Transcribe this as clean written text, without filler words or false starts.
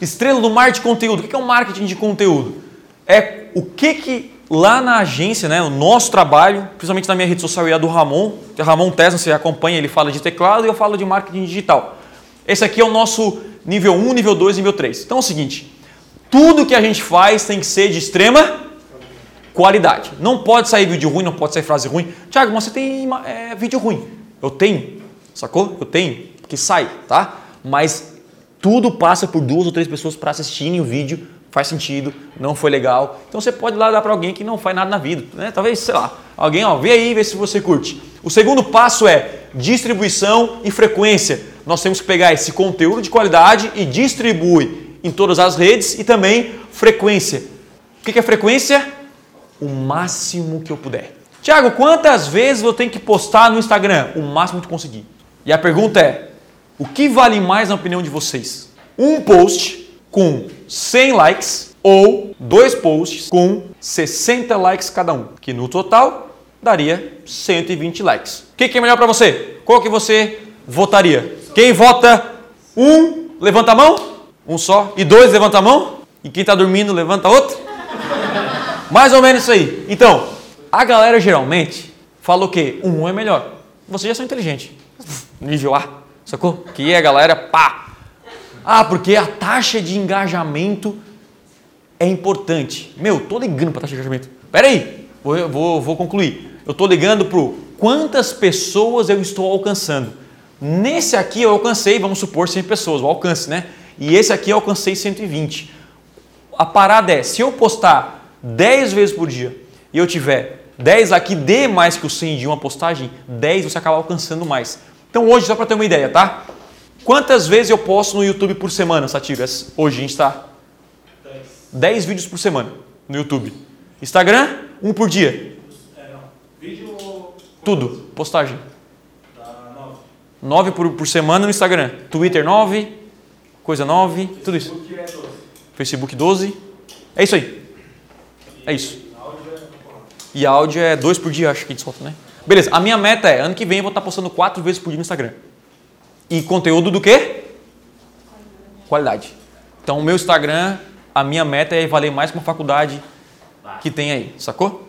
Estrela do marketing de conteúdo. O que é um marketing de conteúdo? É o que lá na agência, né, o nosso trabalho, principalmente na minha rede social e a do Ramon, Ramon Tesla, você acompanha, ele fala de teclado e eu falo de marketing digital. Esse aqui é o nosso nível 1, nível 2, nível 3. Então é o seguinte, tudo que a gente faz tem que ser de extrema qualidade. Não pode sair vídeo ruim, não pode sair frase ruim. Tiago, mas você tem vídeo ruim. Eu tenho, sacou? Eu tenho, porque sai, tá? Mas tudo passa por 2 ou 3 pessoas para assistirem o vídeo, faz sentido, não foi legal. Então você pode ir lá dar para alguém que não faz nada na vida, né? Talvez, sei lá, alguém, ó, vê aí, vê se você curte. O segundo passo é distribuição e frequência. Nós temos que pegar esse conteúdo de qualidade e distribuir em todas as redes e também frequência. O que é frequência? O máximo que eu puder. Tiago, quantas vezes eu tenho que postar no Instagram? O máximo que conseguir. E a pergunta é, o que vale mais na opinião de vocês? Um post com 100 likes ou 2 posts com 60 likes cada um? Que no total daria 120 likes. O que é melhor para você? Qual que você votaria? Quem vota 1, levanta a mão. 1 só. E 2, levanta a mão. E quem está dormindo, levanta outro. Mais ou menos isso aí. Então, a galera geralmente fala o quê? 1 é melhor. Vocês já são inteligentes. Nível A, sacou? Que a galera, pá. Ah, porque a taxa de engajamento é importante. Meu, tô ligando pra taxa de engajamento. Pera aí, vou concluir. Eu tô ligando pro quantas pessoas eu estou alcançando. Nesse aqui eu alcancei, vamos supor, 100 pessoas, o alcance, né? E esse aqui eu alcancei 120. A parada é, se eu postar 10 vezes por dia e eu tiver 10 aqui, dê mais que o 100 de uma postagem, 10 você acaba alcançando mais. Então hoje, só para ter uma ideia, tá? Quantas vezes eu posto no YouTube por semana, Satigas? Hoje a gente está 10 vídeos por semana no YouTube. Instagram, 1 por dia. Não. Vídeo ou... Tudo, postagem. Tá, 9 por semana no Instagram. Twitter 9, coisa 9, Facebook, tudo isso. É 12. Facebook 12. É isso aí. É isso. E áudio é 2 por dia, acho que a gente solta, né? Beleza, a minha meta é, ano que vem eu vou estar postando 4 vezes por dia no Instagram. E conteúdo do quê? Qualidade. Então o meu Instagram, a minha meta é valer mais que uma faculdade que tem aí, sacou?